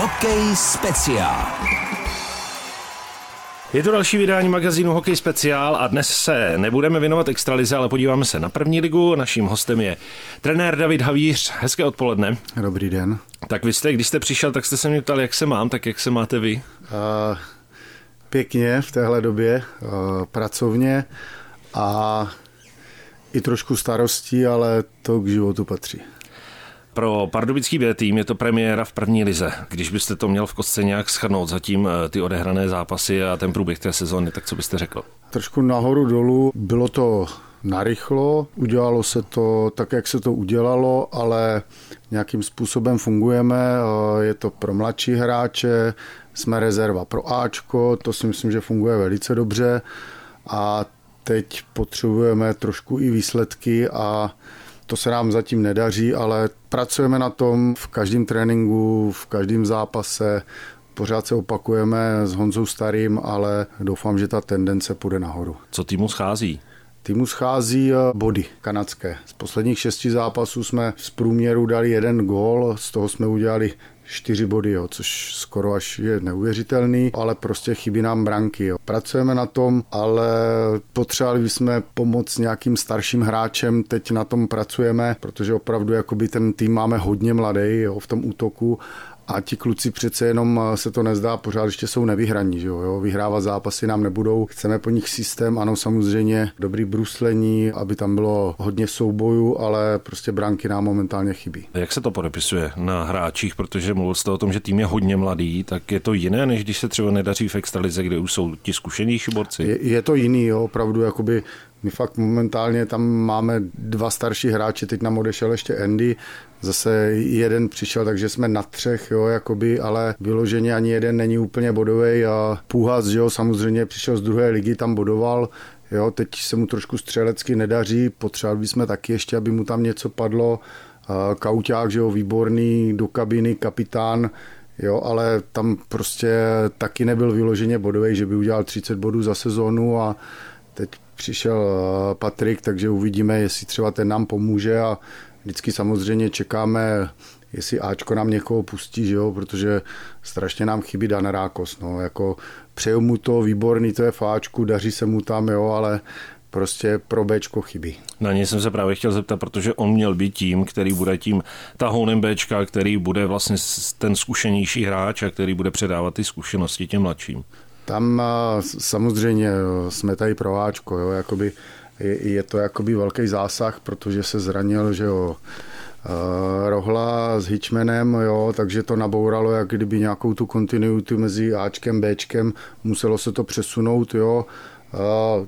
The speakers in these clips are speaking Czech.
Hokej speciál. Je to další vydání magazínu Hokej speciál a dnes se nebudeme věnovat extralize, ale podíváme se na první ligu. Naším hostem je trenér David Havíř. Hezké odpoledne. Dobrý den. Tak vy jste, když jste přišel, tak jste se mě ptal, jak se mám, tak jak se máte vy? Pěkně v téhle době, pracovně a i trošku starostí, ale to k životu patří. Pro pardubický B tým je to premiéra v první lize. Když byste to měl v kostce nějak shrnout zatím ty odehrané zápasy a ten průběh té sezóny, tak co byste řekl? Trošku nahoru dolů. Bylo to narychlo, udělalo se to tak, jak se to udělalo, ale nějakým způsobem fungujeme. Je to pro mladší hráče, jsme rezerva pro Ačko, to si myslím, že funguje velice dobře a teď potřebujeme trošku i výsledky a to se nám zatím nedaří, ale pracujeme na tom v každém tréninku, v každém zápase. Pořád se opakujeme s Honzou Starým, ale doufám, že ta tendence půjde nahoru. Co týmu schází? Týmu schází body kanadské. Z posledních 6 zápasů jsme z průměru dali 1 gól, z toho jsme udělali 4 body, jo, což skoro až je neuvěřitelný, ale prostě chybí nám branky. Jo. Pracujeme na tom, ale potřebovali jsme pomoc nějakým starším hráčem, teď na tom pracujeme, protože opravdu jakoby ten tým máme hodně mladý, jo, v tom útoku a ti kluci přece jenom se to nezdá, pořád ještě jsou nevyhraní, že jo, vyhrávat zápasy nám nebudou, chceme po nich systém, ano samozřejmě dobrý bruslení, aby tam bylo hodně soubojů, ale prostě branky nám momentálně chybí. Jak se to podepisuje na hráčích, protože mluvil jste o tom, že tým je hodně mladý, tak je to jiné, než když se třeba nedaří v extralize, kde už jsou ti zkušenější borci? Je to jiný, jo, opravdu jakoby. My fakt momentálně tam máme 2 starší hráče, teď nám odešel ještě Andy, zase jeden přišel, takže jsme na 3, jo, jakoby, ale vyloženě ani jeden není úplně bodovej. A Puhaz, jo, samozřejmě přišel z 2. ligy, tam bodoval, jo, teď se mu trošku střelecky nedaří, potřebovali jsme taky ještě, aby mu tam něco padlo. Kauták, jo, výborný, do kabiny, kapitán, jo, ale tam prostě taky nebyl vyloženě bodovej, že by udělal 30 bodů za sezónu a teď přišel Patrik, takže uvidíme, jestli třeba ten nám pomůže a vždycky samozřejmě čekáme, jestli Ačko nám někoho pustí, že jo? Protože strašně nám chybí Dan Rákos. No, jako přeju mu to, výborný, to je v Ačku, daří se mu tam, jo, ale prostě pro Bčko chybí. Na něj jsem se právě chtěl zeptat, protože on měl být tím, který bude tím tahounem Bčka, který bude vlastně ten zkušenější hráč a který bude předávat ty zkušenosti těm mladším. Tam samozřejmě jsme tady pro Ačko, jo, jakoby je to jakoby velký zásah, protože se zranil, že jo, Rohla s Hitchmanem, jo, takže to nabouralo jak kdyby nějakou tu kontinuitu mezi Ačkem, Bčkem, muselo se to přesunout, jo.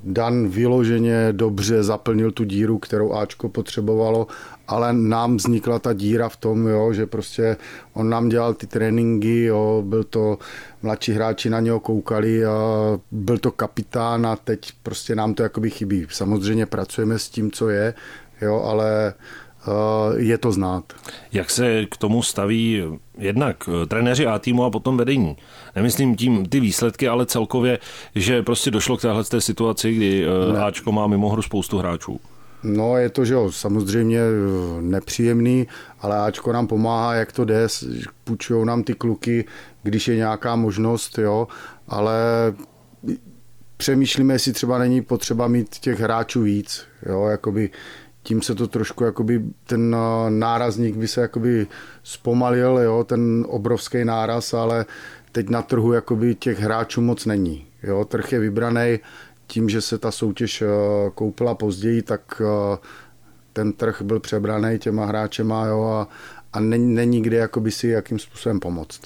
Dan vyloženě dobře zaplnil tu díru, kterou Ačko potřebovalo, ale nám vznikla ta díra v tom, jo, že prostě on nám dělal ty tréninky, jo, byl to, mladší hráči na něho koukali, a byl to kapitán a teď prostě nám to jakoby chybí. Samozřejmě pracujeme s tím, co je, jo, ale je to znát. Jak se k tomu staví jednak trenéři A týmu a potom vedení? Nemyslím tím ty výsledky, ale celkově, že prostě došlo k téhle situaci, kdy Ačko má mimo hru spoustu hráčů. No je to, že jo, samozřejmě nepříjemný, ale Ačko nám pomáhá, jak to jde, půjčujou nám ty kluky, když je nějaká možnost, jo, ale přemýšlíme, jestli třeba není potřeba mít těch hráčů víc, jo, jakoby tím se to trošku, jakoby ten nárazník by se jakoby zpomalil, jo, ten obrovský náraz, ale teď na trhu jakoby těch hráčů moc není, jo, trh je vybraný. Tím, že se ta soutěž koupila později, tak ten trh byl přebraný těma hráčema, jo, a není kde jakoby si jakým způsobem pomoct.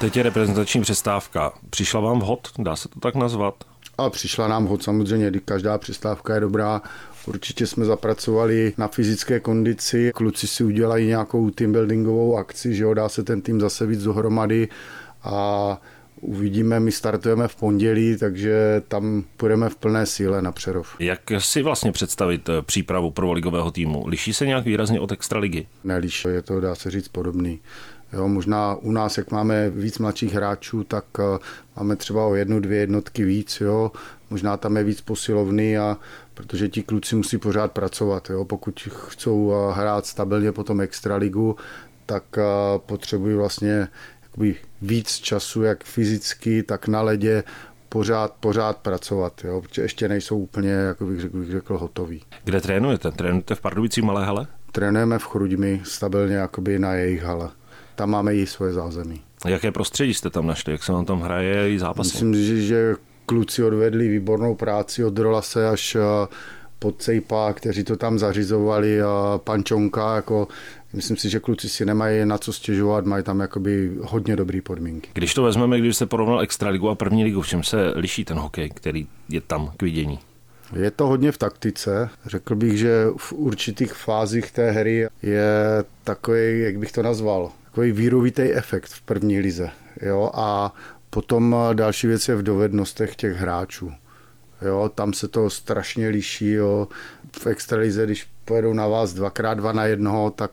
Teď je reprezentační přestávka. Přišla vám vhod? Dá se to tak nazvat? A přišla nám vhod samozřejmě, každá přestávka je dobrá. Určitě jsme zapracovali na fyzické kondici, kluci si udělají nějakou teambuildingovou akci, že jo, dá se ten tým zase víc dohromady a uvidíme, my startujeme v pondělí, takže tam půjdeme v plné síle na Přerov. Jak si vlastně představit přípravu prvoligového týmu? Liší se nějak výrazně od extraligy? Neliší, je to, dá se říct, podobný. Jo, možná u nás, jak máme víc mladších hráčů, tak máme třeba o 1-2 jednotky víc, jo, možná tam je víc posilovný a protože ti kluci musí pořád pracovat. Jo? Pokud chcou hrát stabilně potom extraligu, tak potřebují vlastně jakoby víc času, jak fyzicky, tak na ledě, pořád pracovat, jo? Protože ještě nejsou úplně, jak bych řekl, hotoví. Kde trénujete? Trénujete v Pardubicích malé hale? Trénujeme v Chrudimi, stabilně jakoby na jejich hale. Tam máme i svoje zázemí. Jaké prostředí jste tam našli? Jak se vám tam hraje i zápasy? Myslím, že kluci odvedli výbornou práci od Rolase až pod Cejpa, kteří to tam zařizovali, Pančonka, jako myslím si, že kluci si nemají na co stěžovat, mají tam jakoby hodně dobrý podmínky. Když to vezmeme, když se porovnal extraligu a první ligu, v čem se liší ten hokej, který je tam k vidění? Je to hodně v taktice. Řekl bych, že v určitých fázích té hry je takový, jak bych to nazval, takový vírovitý efekt v první lize. Jo? A potom další věc je v dovednostech těch hráčů. Jo, tam se to strašně liší. Jo. V extralize, když pojedou na vás 2x2 na 1, tak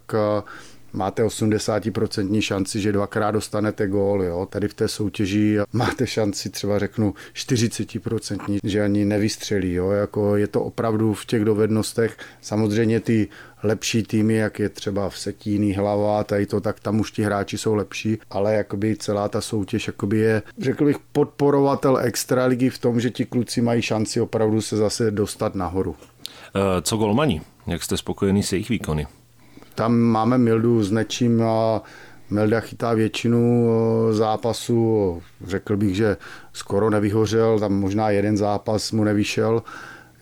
máte 80% šanci, že 2x dostanete gól. Jo. Tady v té soutěži máte šanci třeba řeknu 40%, že ani nevystřelí. Jo. Jako je to opravdu v těch dovednostech. Samozřejmě ty lepší týmy, jak je třeba v Setíní, Hlava, tady to, tak tam už ti hráči jsou lepší, ale jakoby celá ta soutěž jakoby je, řekl bych, podporovatel extraligy v tom, že ti kluci mají šanci opravdu se zase dostat nahoru. Co golmani? Jak jste spokojení se jejich výkony? Tam máme Mildu s Nečím a Milda chytá většinu zápasů. Řekl bych, že skoro nevyhořel, tam možná jeden zápas mu nevyšel.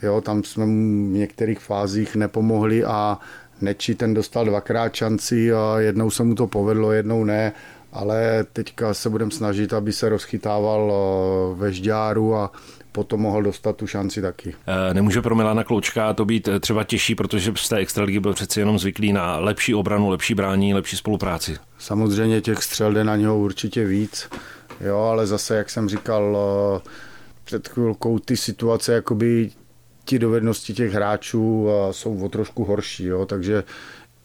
Jo, tam jsme mu v některých fázích nepomohli a Neči ten dostal 2x šanci a jednou se mu to povedlo, jednou ne, ale teďka se budeme snažit, aby se rozchytával ve Žďáru a potom mohl dostat tu šanci taky. Nemůže pro Milana Kloučka to být třeba těžší, protože z té extraligy byl přeci jenom zvyklý na lepší obranu, lepší brání, lepší spolupráci. Samozřejmě těch střel jde na něho určitě víc, jo, ale zase, jak jsem říkal před chvilkou, ty situace jakoby ti dovednosti těch hráčů jsou o trošku horší, jo, takže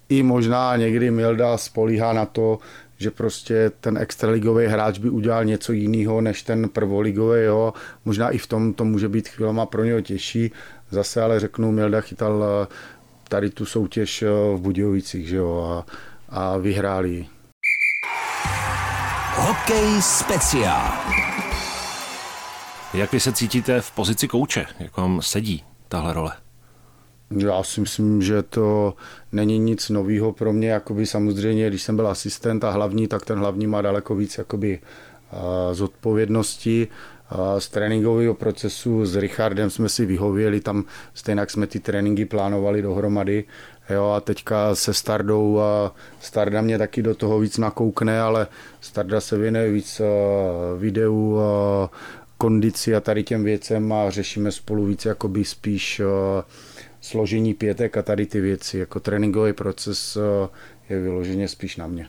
i možná někdy Milda spolíhá na to, že prostě ten extraligový hráč by udělal něco jiného než ten prvoligový, jo. Možná i v tom to může být chvílema pro něho těžší. Zase ale řeknu, Milda chytal tady tu soutěž v Budějovicích, že jo, a vyhrál ji. Hokej speciál. Jak vy se cítíte v pozici kouče? Jak vám sedí tahle role? Já si myslím, že to není nic nového pro mě. Jakoby samozřejmě, když jsem byl asistent a hlavní, tak ten hlavní má daleko víc jakoby zodpovědnosti. Z tréninkového procesu s Richardem jsme si vyhověli, tam stejně jsme ty tréninky plánovali dohromady. Jo, a teďka se Stardou, a Starda mě taky do toho víc nakoukne, ale Starda se věnuje víc videu, kondici a tady těm věcem a řešíme spolu víc jakoby spíš složení pětek a tady ty věci. Jako tréninkový proces je vyloženě spíš na mě.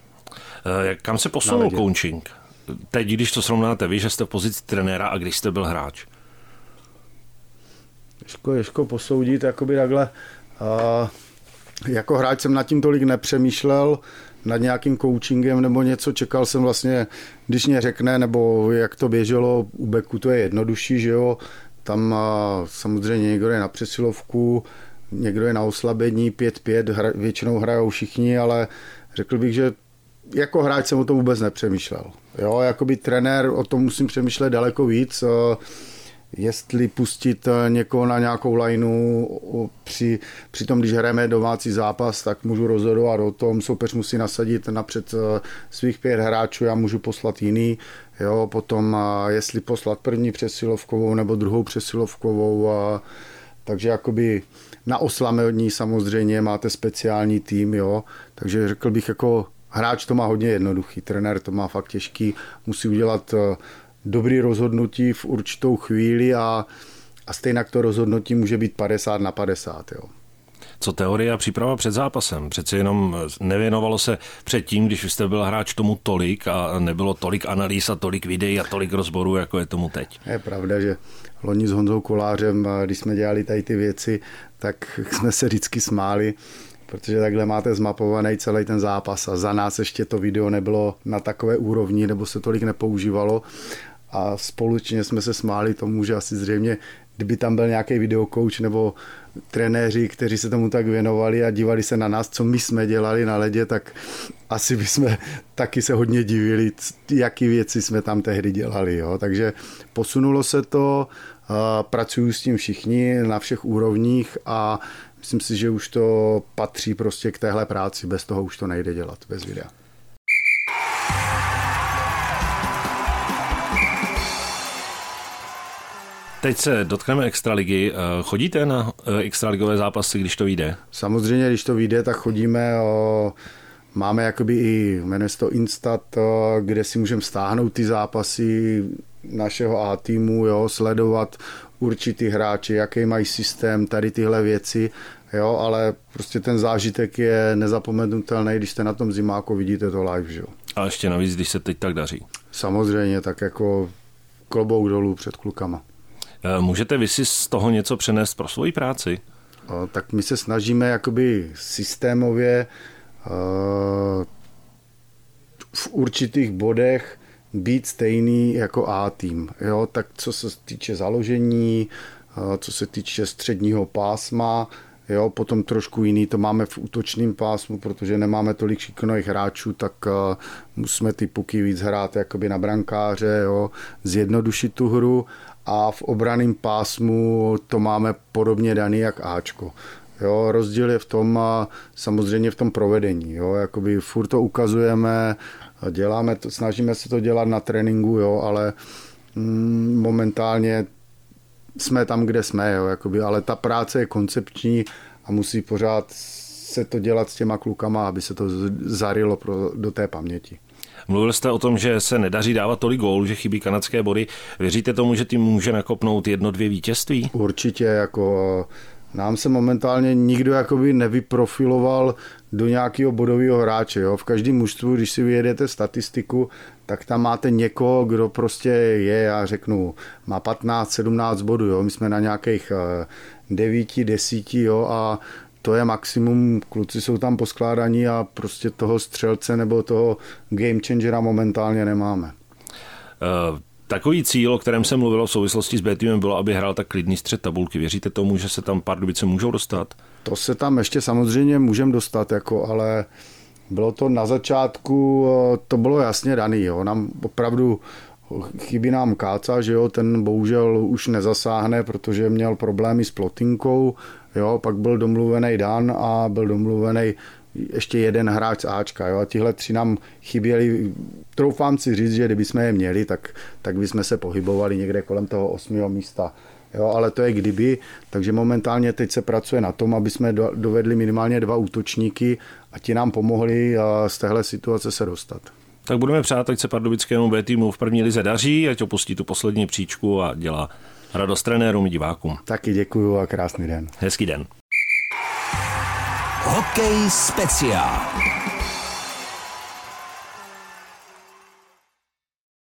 Kam se posunul coaching? Teď, když to srovnáte, vy, že jste v pozici trenéra a když jste byl hráč? Těžko posoudit, jakoby takhle. Jako hráč jsem nad tím tolik nepřemýšlel, nad nějakým coachingem nebo něco, čekal jsem vlastně, když mě řekne, nebo jak to běželo, u beku to je jednodušší, že jo, tam samozřejmě někdo je na přesilovku, někdo je na oslabení, 5-5, většinou hrajou všichni, ale řekl bych, že jako hráč jsem o tom vůbec nepřemýšlel. Jo, jakoby trenér, o tom musím přemýšlet daleko víc, jestli pustit někoho na nějakou lajnu, přitom když hrajeme domácí zápas, tak můžu rozhodovat o tom, soupeř musí nasadit napřed svých 5 hráčů, já můžu poslat jiný, jo, potom jestli poslat první přesilovkovou nebo druhou přesilovkovou, takže jakoby na oslamení samozřejmě máte speciální tým, jo, takže řekl bych, jako hráč to má hodně jednoduchý, trenér to má fakt těžký, musí udělat dobrý rozhodnutí v určitou chvíli a stejně to rozhodnutí může být 50-50. Jo. Co teorie a příprava před zápasem? Přeci jenom nevěnovalo se předtím, když jste byl hráč, tomu tolik a nebylo tolik analýz a tolik videí a tolik rozborů, jako je tomu teď. Je pravda, že loni s Honzou Kolářem, když jsme dělali tady ty věci, tak jsme se vždycky smáli, protože takhle máte zmapovaný celý ten zápas a za nás ještě to video nebylo na takové úrovni, nebo se tolik nepoužívalo. A společně jsme se smáli tomu, že asi zřejmě kdyby tam byl nějaký videokouč nebo trenéři, kteří se tomu tak věnovali a dívali se na nás, co my jsme dělali na ledě, tak asi bychom taky se hodně divili, jaký věci jsme tam tehdy dělali. Jo? Takže posunulo se to, pracují s tím všichni na všech úrovních a myslím si, že už to patří prostě k téhle práci, bez toho už to nejde dělat, bez videa. Teď se dotkneme extraligy. Chodíte na extraligové zápasy, když to vyjde? Samozřejmě, když to vyjde, tak chodíme. Máme jakoby i, jmenuje se to Instat, kde si můžeme stáhnout ty zápasy našeho A týmu, jo, sledovat určitý hráči, jaký mají systém, tady tyhle věci, jo, ale prostě ten zážitek je nezapomenutelný, když jste na tom zimáku, vidíte to live, že jo. A ještě navíc, když se teď tak daří. Samozřejmě, tak jako klobouk dolů před klukama. Můžete vy si z toho něco přenést pro svoji práci? Tak my se snažíme jakoby systémově v určitých bodech být stejný jako A tým. Jo, tak co se týče založení, co se týče středního pásma, jo, potom trošku jiný, to máme v útočném pásmu, protože nemáme tolik šikovných hráčů, tak musíme ty puky víc hrát jakoby na brankáře, jo, zjednodušit tu hru. A v obranném pásmu to máme podobně daný jak Ačko. Jo, rozdíl je v tom samozřejmě v tom provedení. Jo. Jakoby furt to ukazujeme, děláme to, snažíme se to dělat na tréninku, jo, ale momentálně jsme tam, kde jsme. Jo, jakoby, ale ta práce je koncepční a musí pořád se to dělat s těma klukama, aby se to zarylo do té paměti. Mluvil jste o tom, že se nedaří dávat tolik gólů, že chybí kanadské body. Věříte tomu, že tím může nakopnout 1-2 vítězství? Určitě, jako nám se momentálně nikdo jakoby nevyprofiloval do nějakého bodového hráče. Jo? V každém mužstvu, když si vyjedete statistiku, tak tam máte někoho, kdo prostě je, já řeknu, má 15-17 bodů. Jo? My jsme na nějakých 9-10, jo, a to je maximum, kluci jsou tam poskládaní a prostě toho střelce nebo toho game changera momentálně nemáme. Takový cíl, o kterém se mluvilo v souvislosti s BTM, bylo, aby hrál tak klidný střed tabulky. Věříte tomu, že se tam Pardubice můžou dostat? To se tam ještě samozřejmě můžeme dostat, jako, ale bylo to na začátku, to bylo jasně daný. Jo. Nám opravdu chybí nám Káca, že jo, ten bohužel už nezasáhne, protože měl problémy s plotinkou, jo, pak byl domluvený Dan a byl domluvený ještě jeden hráč z Ačka, jo, a tihle tři nám chyběli, troufám si říct, že kdyby jsme je měli, tak bychom se pohybovali někde kolem toho 8. místa, jo, ale to je kdyby, takže momentálně teď se pracuje na tom, aby jsme dovedli minimálně 2 útočníky a ti nám pomohli z téhle situace se dostat. Tak budeme přát, ať se pardubickému B týmu v první lize daří, ať opustí tu poslední příčku a dělá radost trenérům i divákům. Taky děkuju a krásný den. Hezký den. Hokej speciál.